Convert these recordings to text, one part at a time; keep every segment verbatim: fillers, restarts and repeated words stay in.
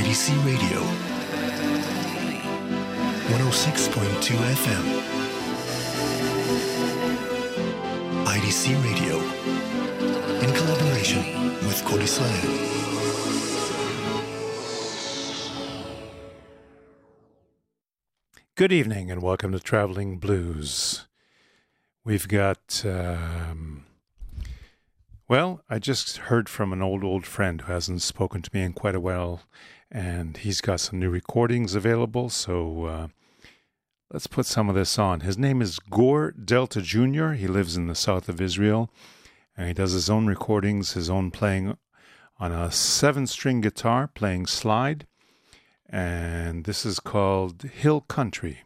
I D C Radio, one oh six point two F M. I D C Radio, in collaboration with Codislam. Good evening and welcome to Traveling Blues. We've got, um, well, I just heard from an old, old friend who hasn't spoken to me in quite a while, and he's got some new recordings available, so uh, let's put some of this on. His name is Gore Delta Junior He lives in the south of Israel, and he does his own recordings, his own playing on a seven-string guitar, playing slide. And this is called Hill Country.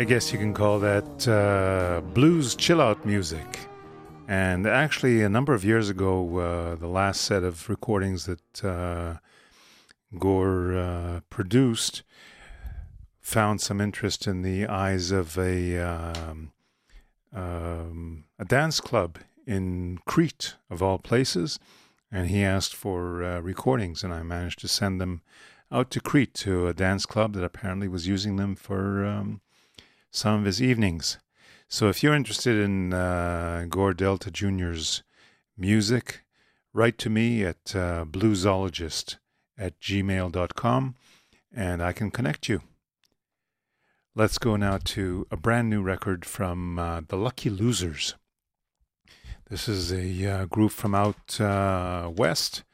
I guess you can call that uh, blues chill-out music. And actually, a number of years ago, uh, the last set of recordings that uh, Gore uh, produced found some interest in the eyes of a, um, um, a dance club in Crete, of all places. And he asked for uh, recordings, and I managed to send them out to Crete to a dance club that apparently was using them for um, some of his evenings. So if you're interested in uh, Gore Delta Junior's music, write to me at uh, bluesologist at gmail dot com, and I can connect you. Let's go now to a brand new record from uh, The Lucky Losers. This is a uh, group from out uh, west.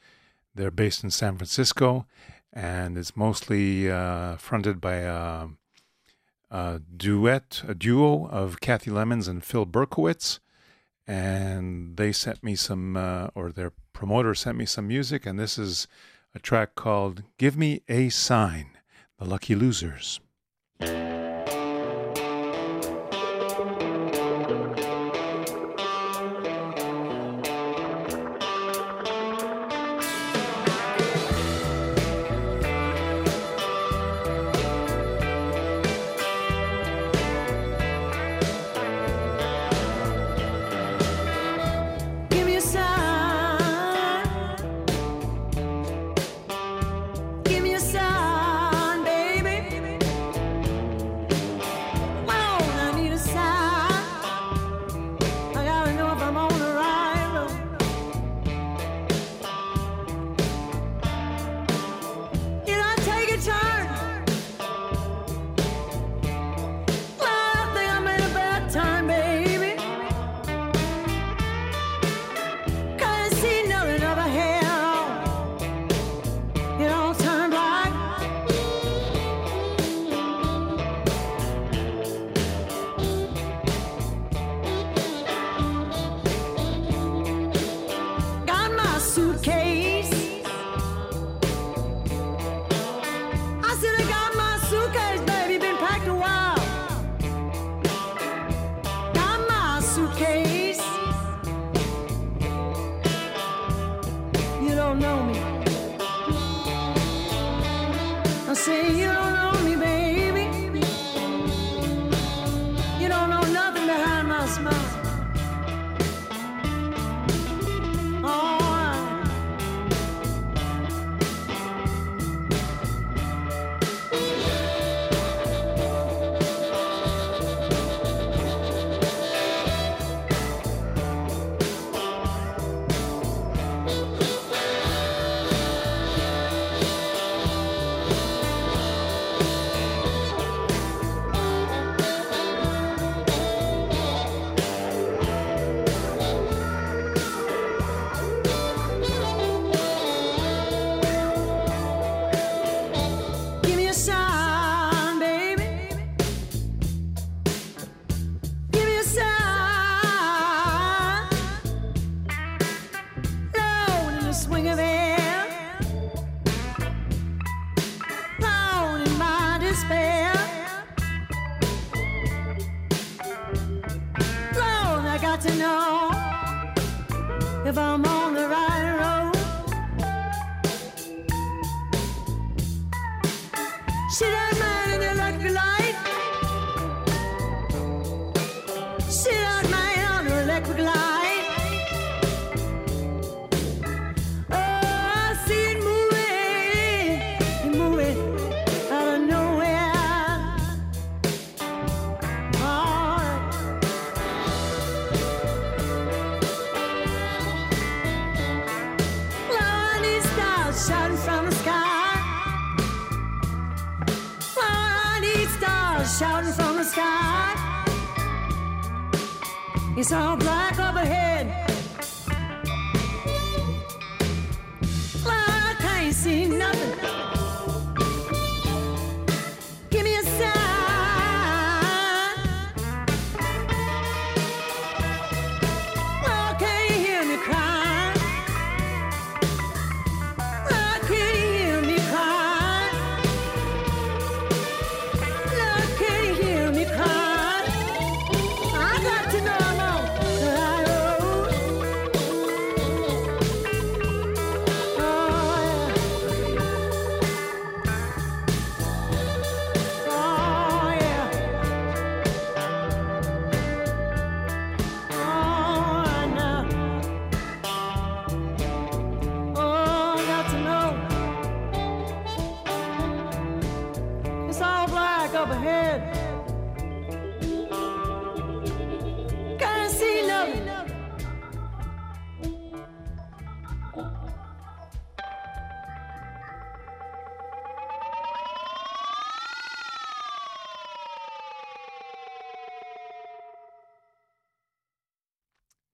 They're based in San Francisco, and it's mostly uh, fronted by a, a duet, a duo of Kathy Lemons and Phil Berkowitz. And they sent me some, uh, or their promoter sent me some music, and this is a track called Give Me a Sign, The Lucky Losers. It's all black overhead. Well, I can't see nothing. Give me a sign. Oh, can't you hear me crying? Oh, can't you hear me crying? Oh, can't you hear me crying?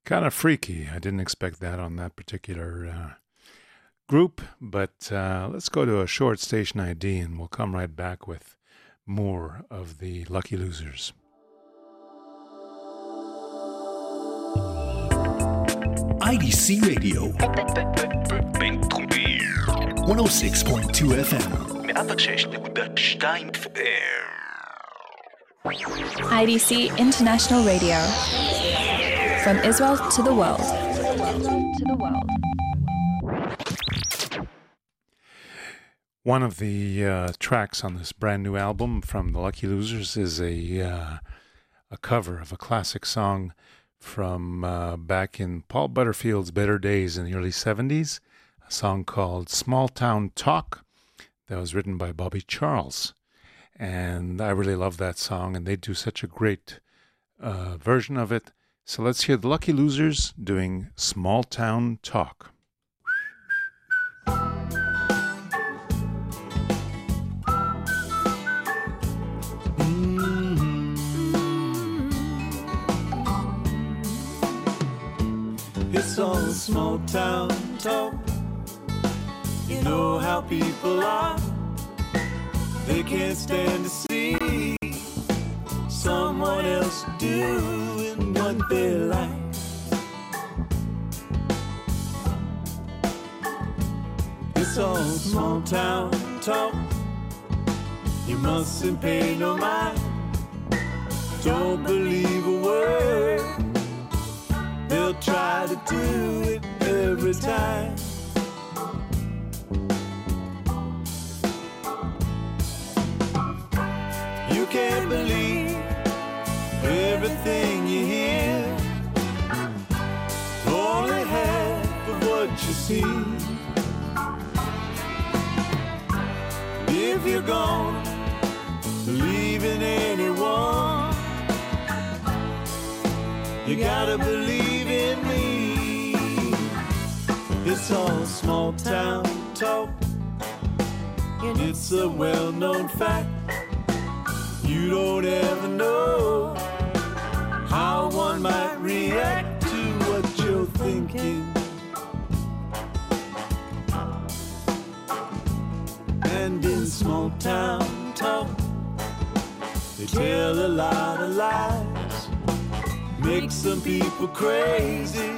Kind of freaky. I didn't expect that on that particular uh, group, but uh, let's go to a short station I D and we'll come right back with more of the Lucky Losers. I D C Radio, one oh six point two F M, I D C International Radio, from Israel to the world. To the world. One of the uh, tracks on this brand new album from the Lucky Losers is a uh, a cover of a classic song from uh, back in Paul Butterfield's better days in the early seventies, a song called Small Town Talk that was written by Bobby Charles. And I really love that song, and they do such a great uh, version of it. So let's hear the Lucky Losers doing Small Town Talk. It's all small town talk. You know how people are. They can't stand to see someone else doing what they like. It's all small town talk. You mustn't pay no mind. Don't believe a word. They'll try to do it every time. You can't believe everything you hear, only half of what you see. If you're gone, believe in anyone, you gotta believe in me. It's all small town talk, and it's a well-known fact. You don't ever know how one might react to what you're thinking. And in small town talk, they tell a lot of lies, make some people crazy,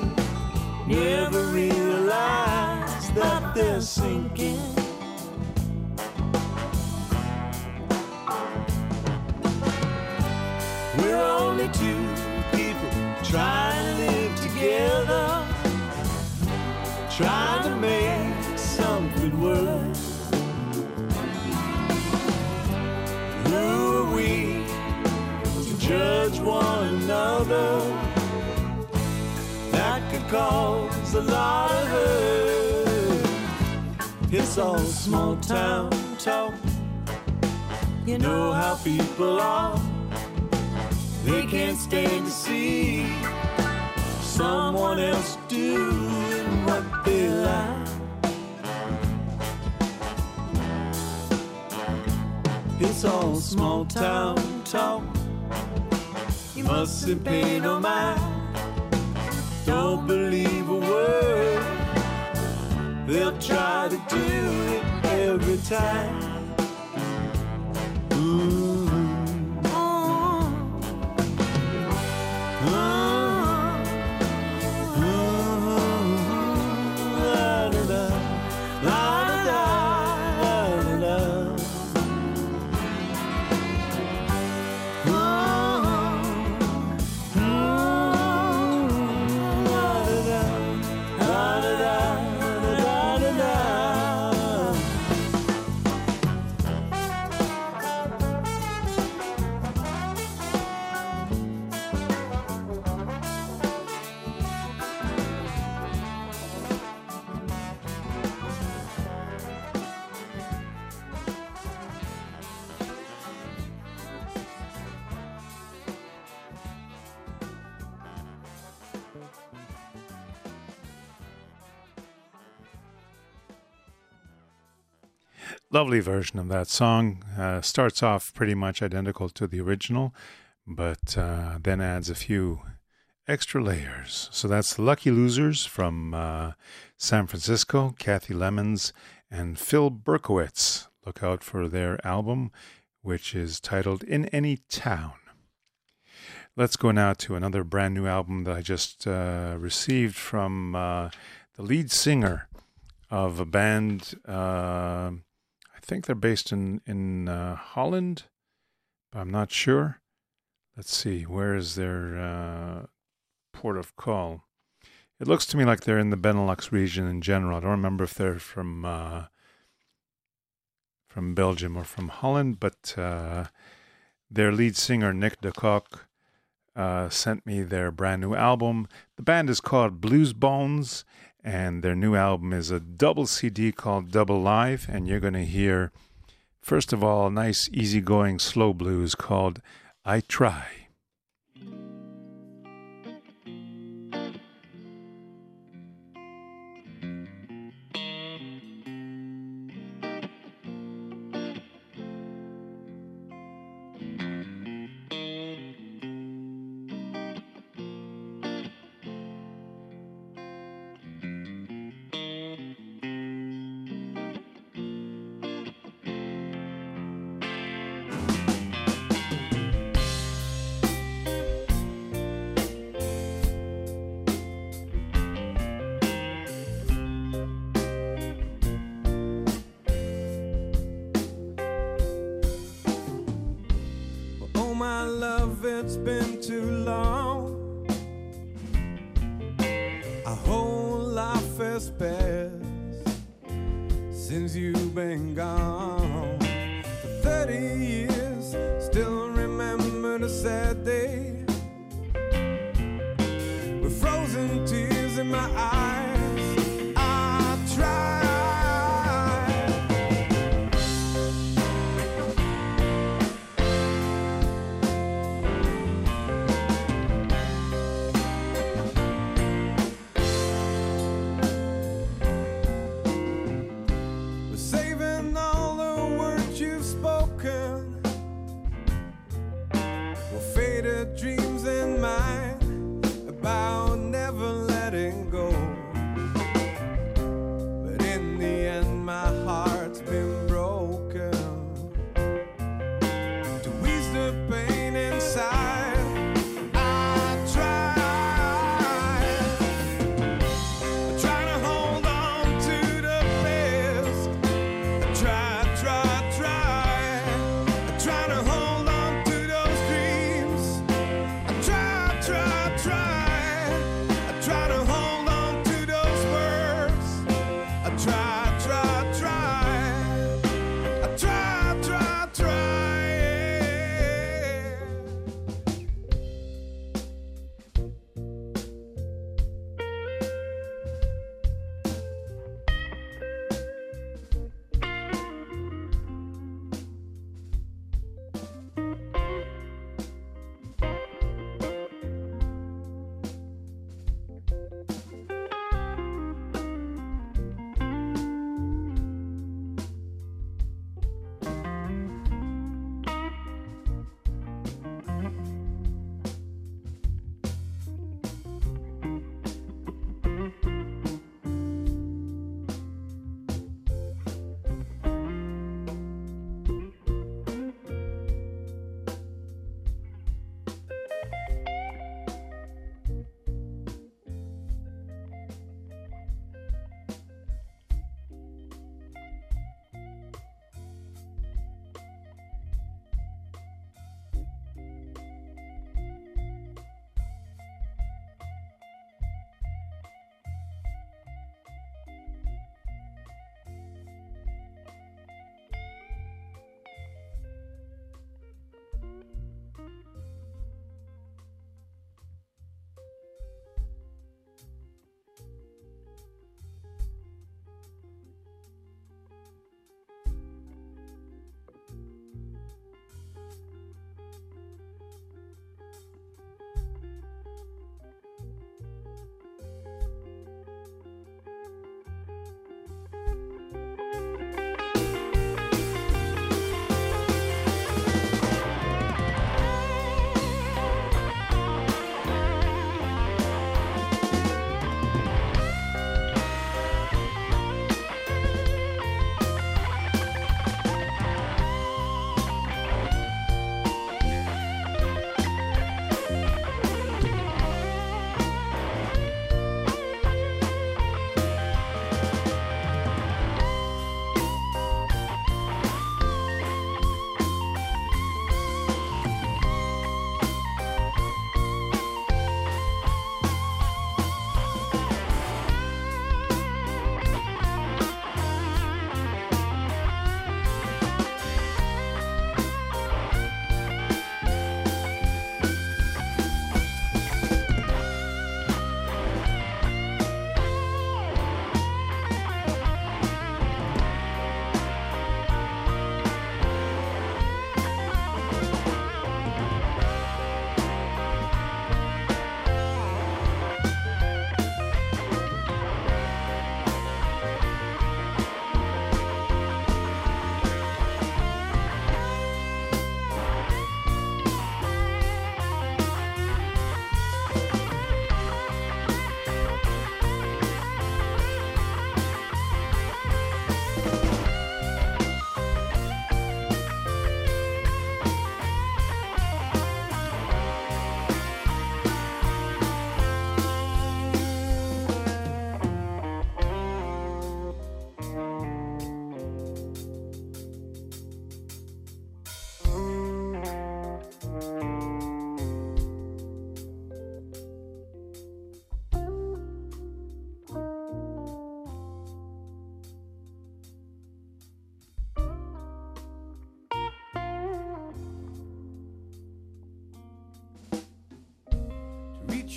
never realize that they're sinking. We're only two people trying to live together, trying to make something work. Who are we to judge one another? That could cause a lot of hurt. It's all small town talk. You know how people are. They can't stand to see someone else doing what they like. It's all small town talk. You mustn't pay no mind. Don't believe a word. They'll try to do it every time. Ooh. Lovely version of that song. Uh, starts off pretty much identical to the original, but uh, then adds a few Extra Layers. So that's The Lucky Losers from uh, San Francisco, Kathy Lemons and Phil Berkowitz. Look out for their album, which is titled In Any Town. Let's go now to another brand new album that I just uh, received from uh, the lead singer of a band. Uh, I think they're based in, in uh, Holland, but I'm not sure. Let's see, where is their uh, port of call? It looks to me like they're in the Benelux region in general. I don't remember if they're from uh, from Belgium or from Holland, but uh, their lead singer, Nick de Kock, uh, sent me their brand new album. The band is called Blues Bones, and their new album is a double C D called Double Live, and you're going to hear, first of all, nice, easygoing, slow blues called I Try. Try, try, try.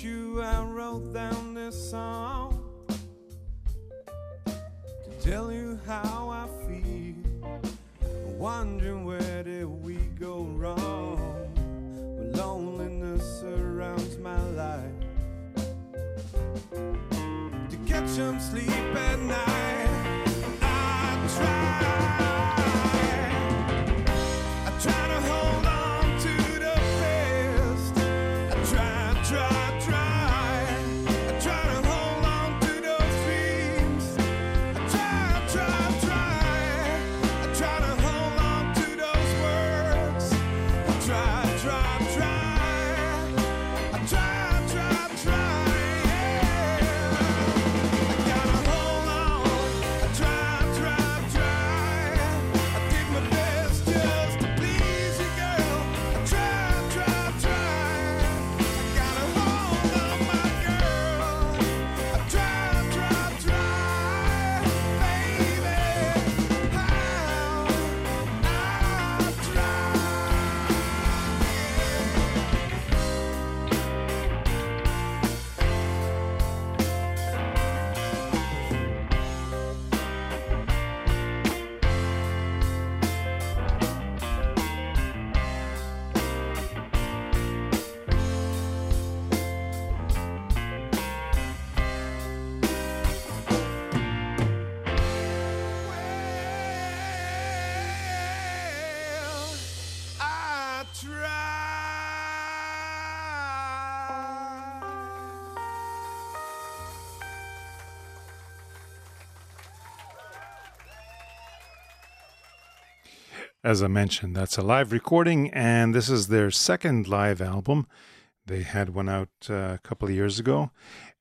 you, I wrote down this song to tell you how I feel. Wondering where did we go wrong? Well, loneliness surrounds my life. To catch some sleep at night, I try. I try to hold on. As I mentioned, that's a live recording, and this is their second live album. They had one out uh, a couple of years ago,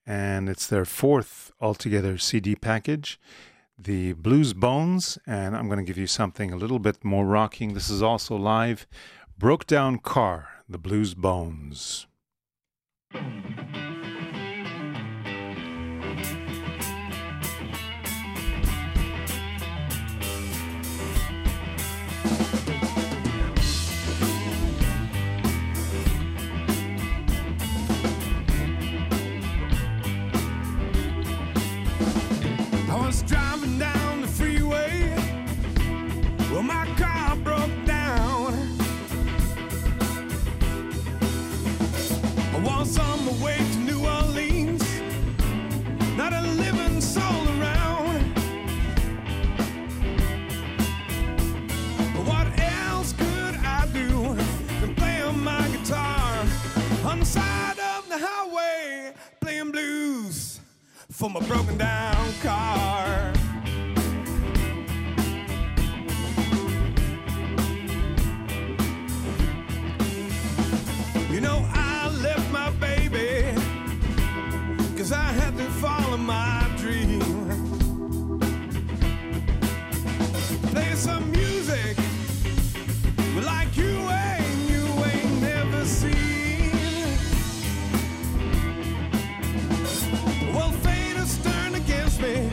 and it's their fourth altogether C D package, the Blues Bones, and I'm going to give you something a little bit more rocking. This is also live, Broke Down Car, the Blues Bones. I was driving down the freeway, well, my car broke down. I was on the way to New Orleans, not a living soul around. But what else could I do than play on my guitar on the side of the highway, playing blues for my broken down car. You know, I left my baby, cause I had to follow my dream. Play some music like you ain't, you ain't never seen. Well, fate is stern against me.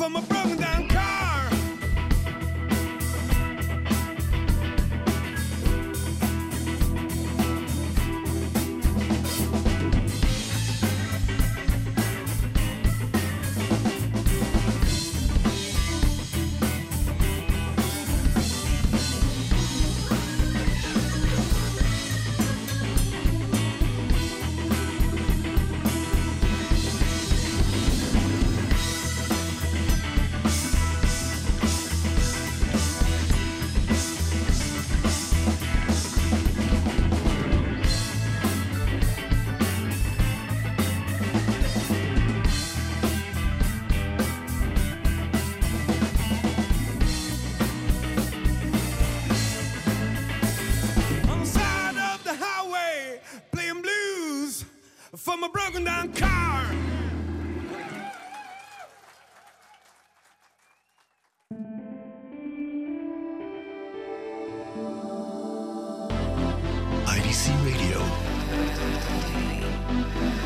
from a broken down car. From a broken down car. I D C Radio,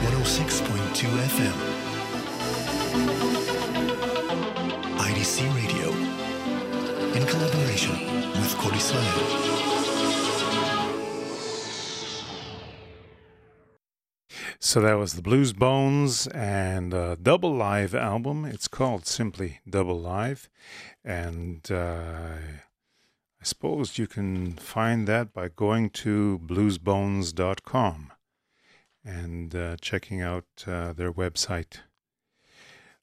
one oh six point two F M. I D C Radio, in collaboration with Codislam. So that was the Blues Bones and uh, Double Live album. It's called simply Double Live. And uh, I suppose you can find that by going to blues bones dot com and uh, checking out uh, their website.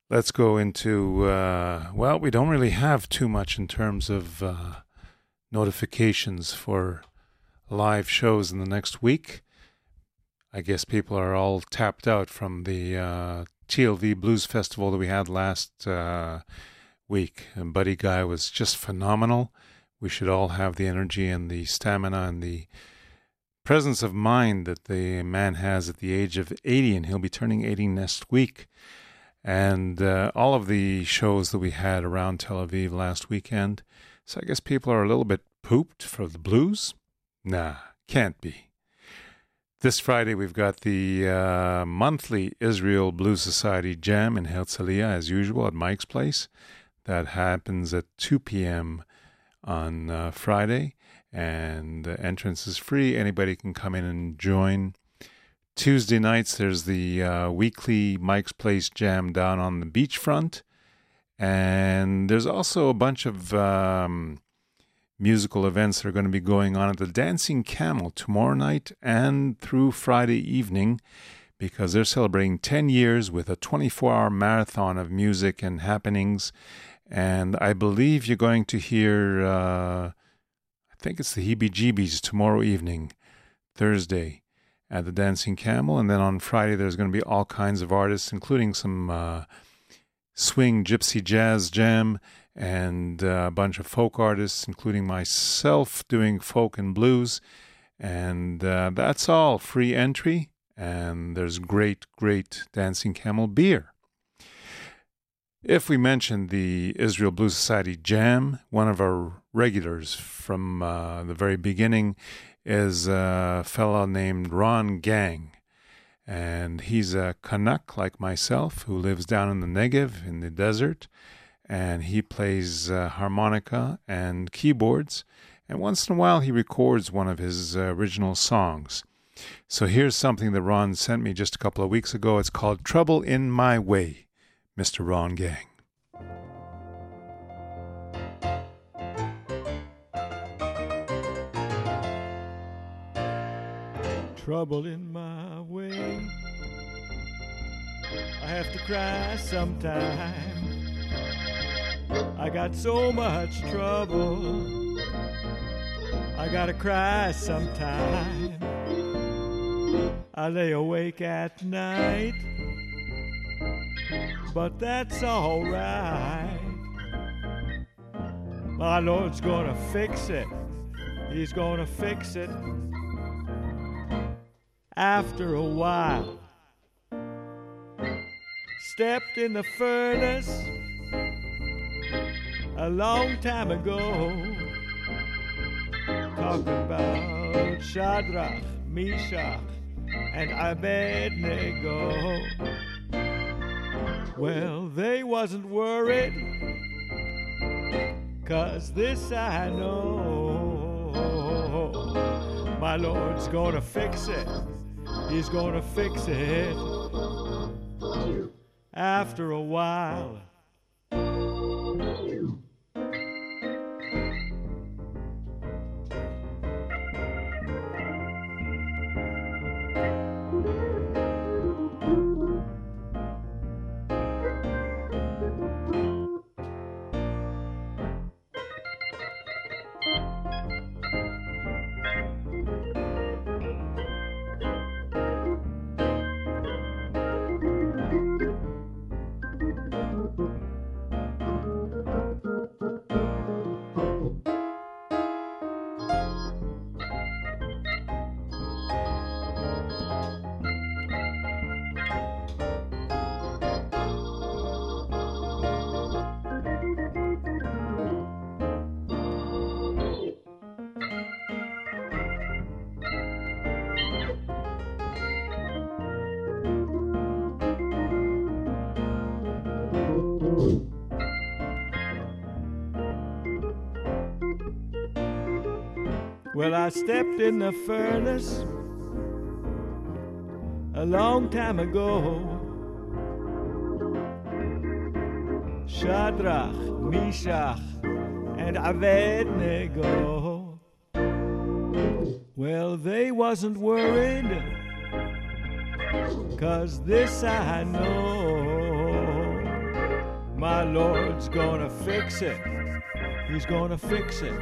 Let's go into, uh, well, we don't really have too much in terms of uh, notifications for live shows in the next week. I guess people are all tapped out from the uh, T L V Blues Festival that we had last uh, week. And Buddy Guy was just phenomenal. We should all have the energy and the stamina and the presence of mind that the man has at the age of eighty, and he'll be turning eighty next week. And uh, all of the shows that we had around Tel Aviv last weekend. So I guess people are a little bit pooped for the blues. Nah, can't be. This Friday, we've got the uh, monthly Israel Blues Society Jam in Herzliya, as usual, at Mike's Place. That happens at two p.m. on uh, Friday, and the entrance is free. Anybody can come in and join. Tuesday nights, there's the uh, weekly Mike's Place Jam down on the beachfront. And there's also a bunch of Um, musical events that are going to be going on at the Dancing Camel tomorrow night and through Friday evening, because they're celebrating ten years with a twenty-four hour marathon of music and happenings. And I believe you're going to hear, uh, I think it's the Heebie-Jeebies tomorrow evening, Thursday, at the Dancing Camel. And then on Friday, there's going to be all kinds of artists, including some uh, swing gypsy jazz jam, and uh, a bunch of folk artists, including myself, doing folk and blues. And uh, that's all free entry. And there's great, great Dancing Camel beer. If we mentioned the Israel Blues Society Jam, one of our regulars from uh, the very beginning is a fellow named Ron Gang. And he's a Kanak like myself who lives down in the Negev in the desert. And he plays uh, harmonica and keyboards. And once in a while, he records one of his uh, original songs. So here's something that Ron sent me just a couple of weeks ago. It's called Trouble in My Way, Mister Ron Gang. Trouble in my way. I have to cry sometime. I got so much trouble, I gotta cry sometime. I lay awake at night, but that's alright. My Lord's gonna fix it, He's gonna fix it. After a while, stepped in the furnace a long time ago, talking about Shadrach, Meshach, and Abednego. Well, they wasn't worried, 'cause this I know, my Lord's gonna fix it. He's gonna fix it. After a while. Well, I stepped in the furnace a long time ago. Shadrach, Meshach, and Abednego. Well, they wasn't worried, 'cause this I know. My Lord's gonna fix it. He's gonna fix it.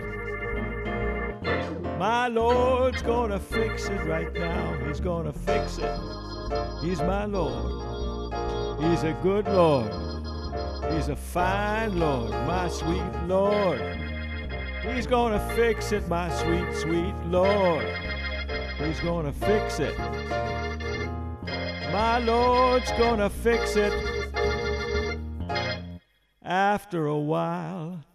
My Lord's gonna fix it right now. He's gonna fix it. He's my Lord. He's a good Lord. He's a fine Lord, my sweet Lord. He's gonna fix it, my sweet, sweet Lord. He's gonna fix it. My Lord's gonna fix it. After a while.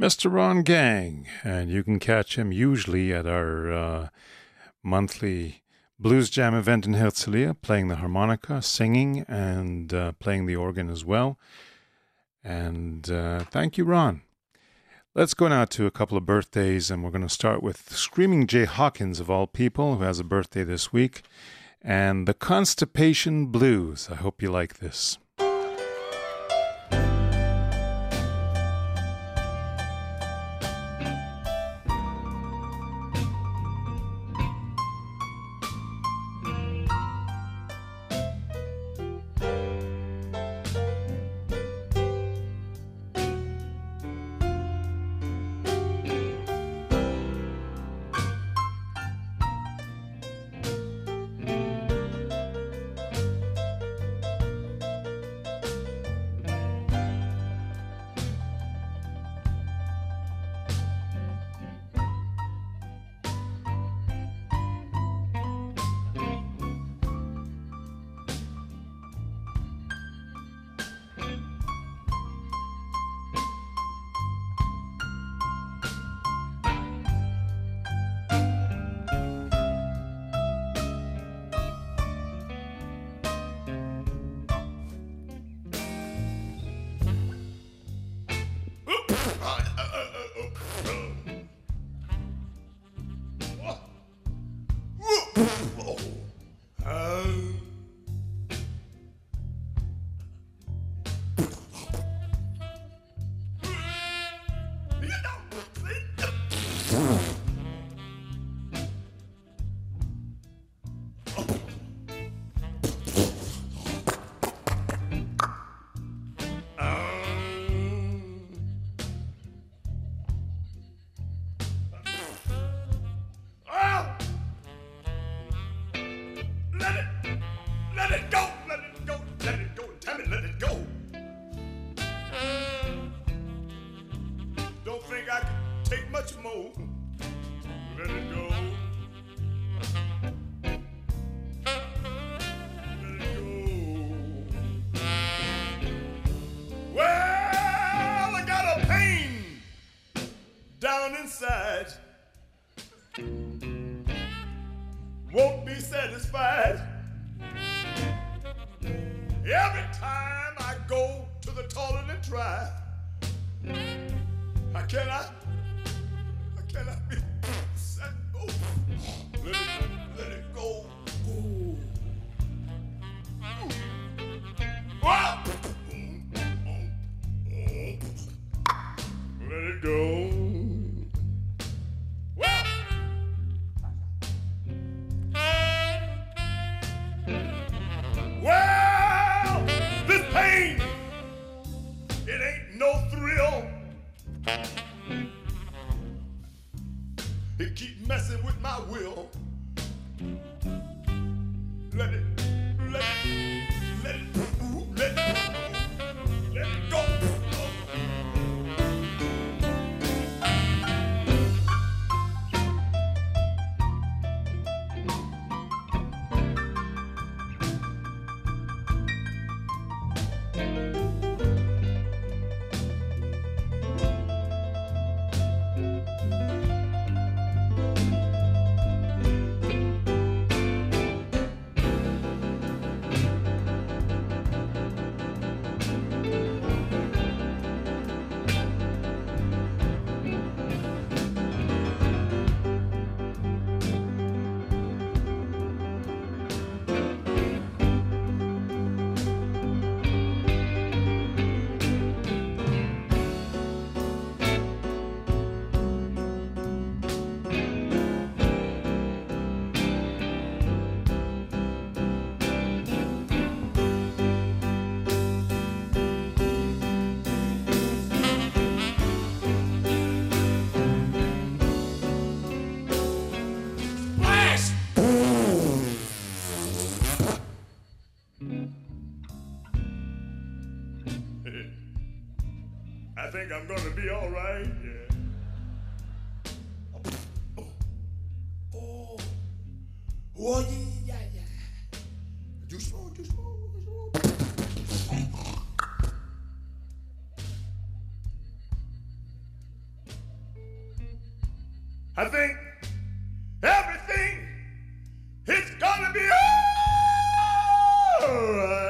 Mister Ron Gang, and you can catch him usually at our uh, monthly blues jam event in Herzliya, playing the harmonica, singing, and uh, playing the organ as well. And uh, thank you, Ron. Let's go now to a couple of birthdays, and we're going to start with Screaming Jay Hawkins, of all people, who has a birthday this week, and the Constipation Blues. I hope you like this. won't be satisfied. Every time I go to the toilet and try, I cannot, I cannot be set. Oh, let it, let it go. Ooh. Oh. Let it go. Well, this pain, it ain't no thrill. It keep messing with my will. Let it, let it, let it, ooh, let it, let it go. I think I'm gonna be all right. Yeah. Oh, oh, oh yeah, yeah, yeah. Do slow, do slow, do slow. I think everything is gonna be all right.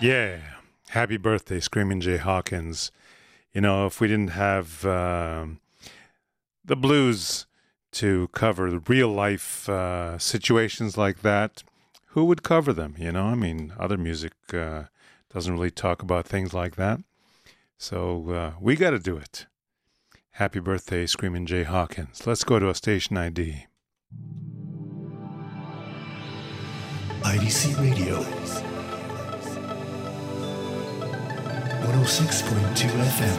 Yeah. Happy birthday, Screaming Jay Hawkins. You know, if we didn't have uh, the blues to cover real-life uh, situations like that, who would cover them, you know? I mean, other music uh, doesn't really talk about things like that. So uh, we got to do it. Happy birthday, Screaming Jay Hawkins. Let's go to a station I D. I D C Radio. one oh six point two F M.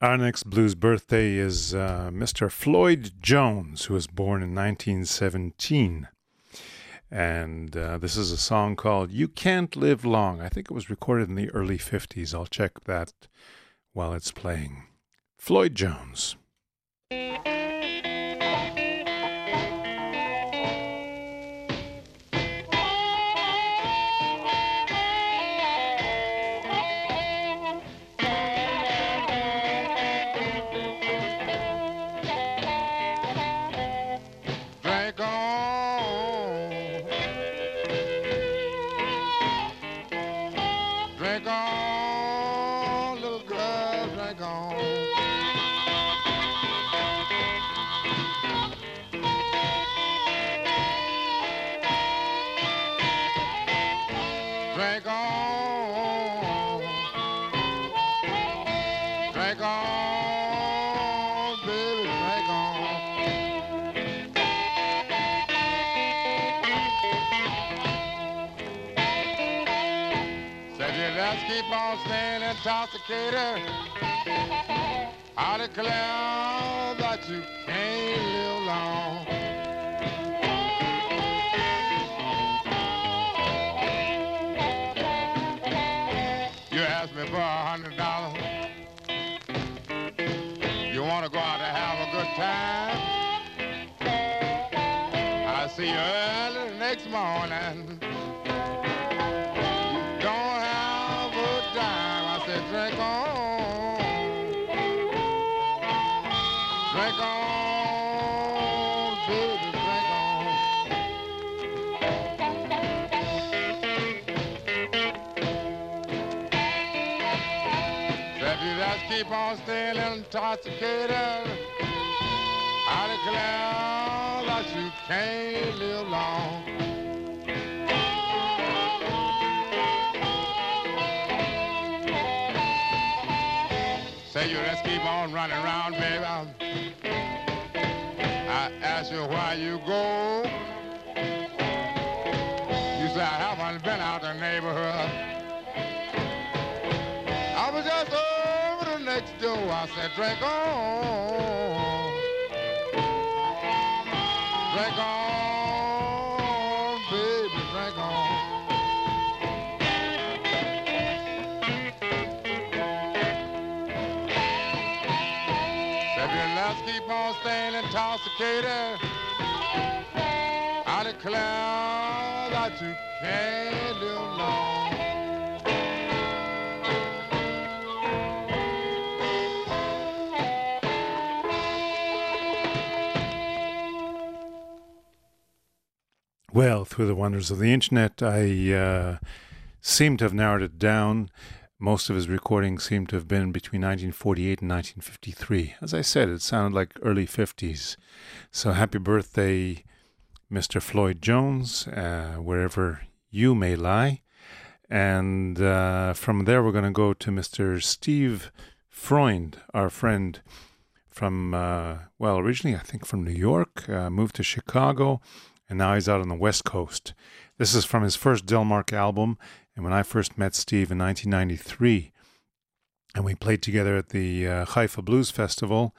Our next blues birthday is uh, Mister Floyd Jones, who was born in nineteen seventeen. And uh, this is a song called You Can't Live Long. I think it was recorded in the early fifties. I'll check that while it's playing. Floyd Jones. Drag on, drag on, baby, drag on. Said you let's keep on staying intoxicated. I declare that you can't live long. For a hundred dollars, you want to go out and have a good time. I see you early next morning. You don't have a dime. I said, drink on, drink on. Keep on staying intoxicated. I declare that you can't live long. Say you just keep on running around, baby. I ask you why you go. You say I haven't been out the neighborhood. I was just next door, I said, drink on, drink on, baby, drink on. Said, you let's keep on staying intoxicated. I declare that you can't live long. Well, through the wonders of the internet, I uh, seem to have narrowed it down. Most of his recordings seem to have been between nineteen forty-eight and nineteen fifty-three. As I said, it sounded like early fifties. So happy birthday, Mister Floyd Jones, uh, wherever you may lie. And uh, from there, we're going to go to Mister Steve Freund, our friend from, uh, well, originally, I think from New York, uh, moved to Chicago, and now he's out on the West Coast. This is from his first Delmark album, and when I first met Steve in nineteen ninety-three, and we played together at the uh, Haifa Blues Festival,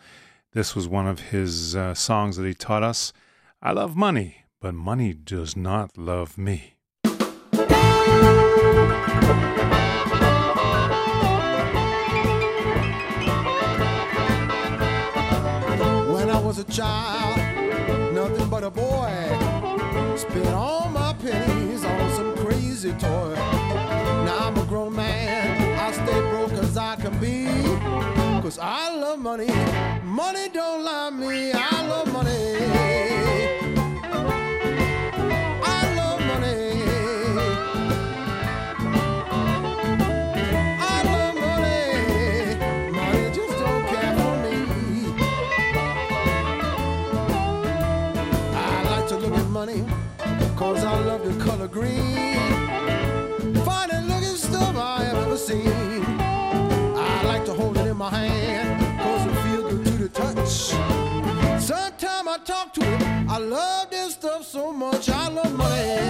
this was one of his uh, songs that he taught us. I love money, but money does not love me. When I was a child, nothing but a boy, spent all my pennies on some crazy toy. Now I'm a grown man, I stay broke as I can be, cause I love money. Money don't lie me, I love money. I love money. I love money. Money just don't care for me. I like to look at money, cause I love the color green, finest looking stuff I have ever seen. I like to hold it in my hand, cause it feels good to the touch. Sometimes I talk to it, I love this stuff so much. I love money.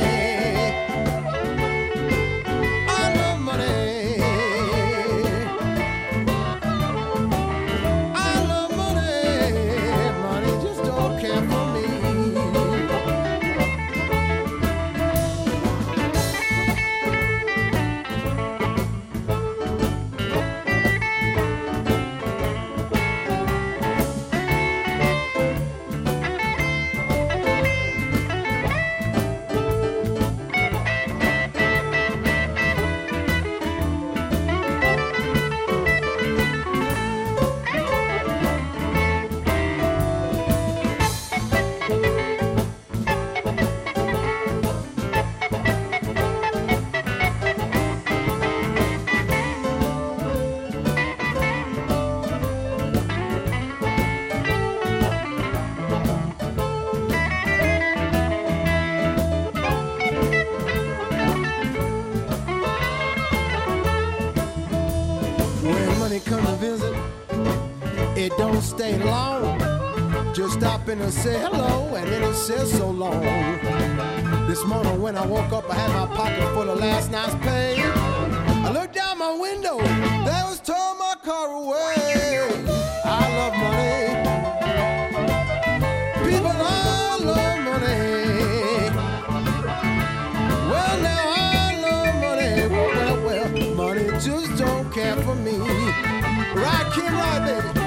It don't stay long. Just stop in and say hello, and then it says so long. This morning when I woke up, I had my pocket full of last night's pay. I looked out my window, that was towing my car away. I love money. People, I love money. Well, now I love money. Well, well, well, money just don't care for me. Right, Kim, right, baby.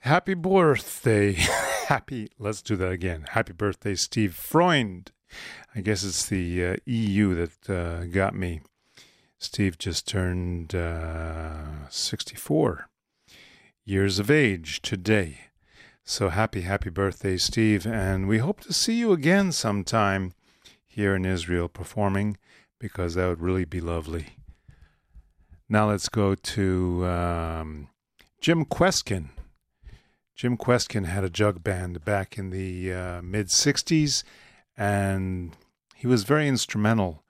Happy birthday. Happy, let's do that again. Happy birthday, Steve Freund. I guess it's the uh, E U that uh, got me. Steve just turned uh, sixty-four years of age today. So happy, happy birthday, Steve. And we hope to see you again sometime here in Israel performing, because that would really be lovely. Now let's go to um, Jim Kweskin. Jim Kweskin had a jug band back in the uh, mid-sixties, and he was very instrumental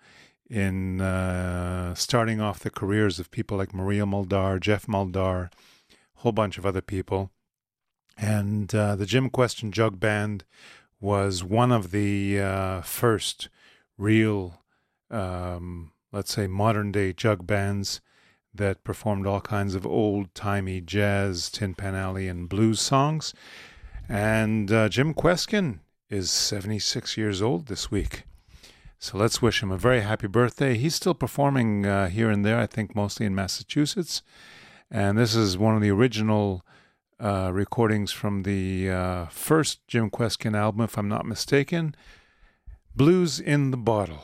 in uh, starting off the careers of people like Maria Muldaur, Jeff Muldaur, a whole bunch of other people. And uh, the Jim Kweskin Jug Band was one of the uh, first real, um, let's say, modern-day jug bands that performed all kinds of old-timey jazz, Tin Pan Alley, and blues songs. And uh, Jim Kweskin is seventy-six years old this week. So let's wish him a very happy birthday. He's still performing uh, here and there, I think mostly in Massachusetts. And this is one of the original uh, recordings from the uh, first Jim Kweskin album, if I'm not mistaken, Blues in the Bottle.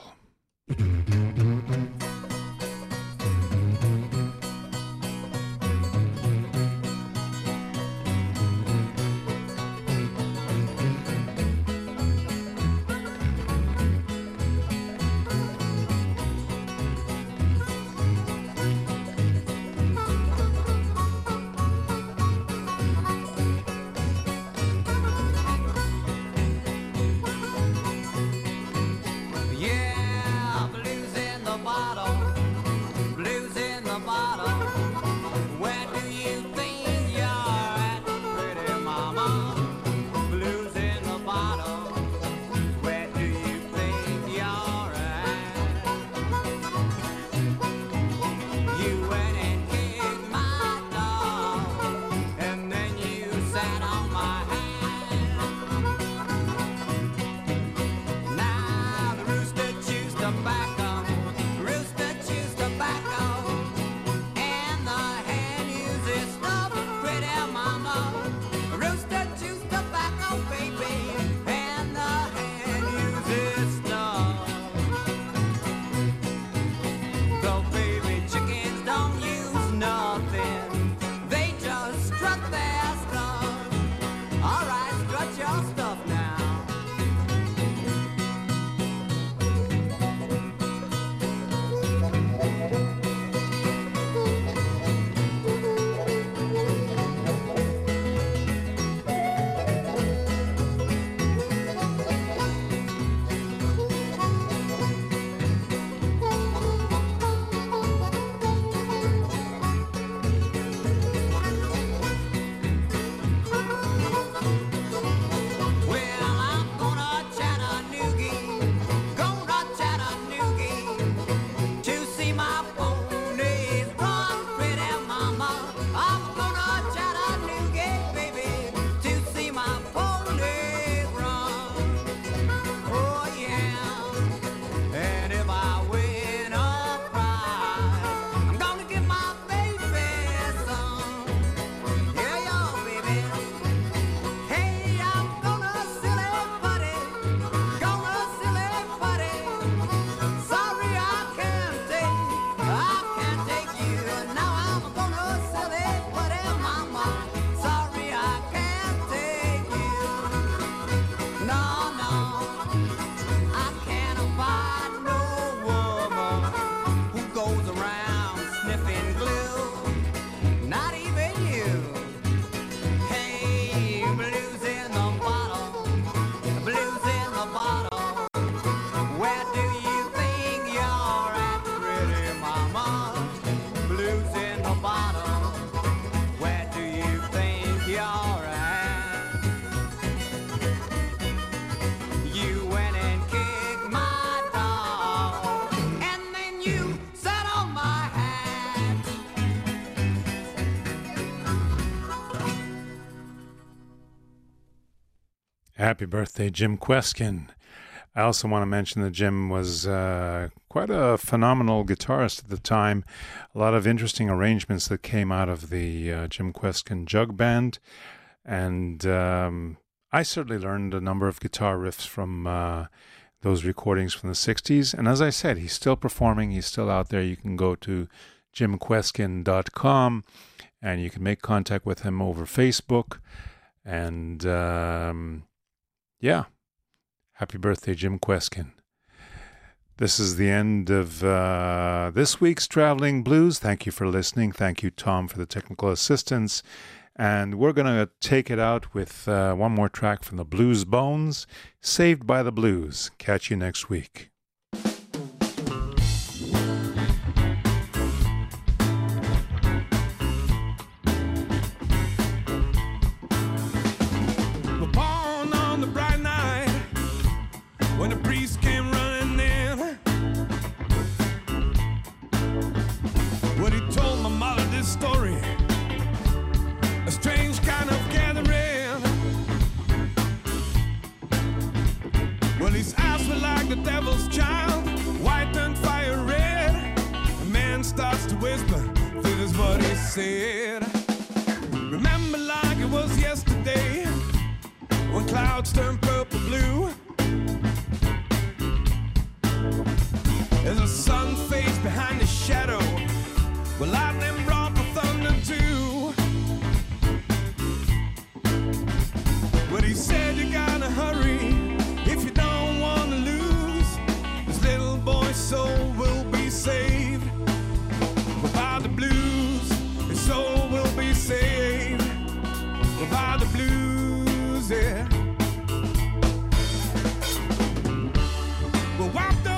Yeah, blues. Happy birthday, Jim Kweskin. I also want to mention that Jim was uh, quite a phenomenal guitarist at the time. A lot of interesting arrangements that came out of the uh, Jim Kweskin Jug Band. And um, I certainly learned a number of guitar riffs from uh, those recordings from the sixties. And as I said, he's still performing. He's still out there. You can go to Jim Kweskin dot com and you can make contact with him over Facebook. And um, yeah, happy birthday, Jim Kweskin. This is the end of uh, this week's Traveling Blues. Thank you for listening. Thank you, Tom, for the technical assistance. And we're going to take it out with uh, one more track from the Blues Bones, Saved by the Blues. Catch you next week. Said. Remember like it was yesterday, when clouds turned purple blue, as the sun fades behind the shadow, well, lightning brought the thunder too. But he said you gotta hurry if you don't wanna lose. This little boy's soul will be saved by the blues. Soul will be saved by the blues, yeah. Well,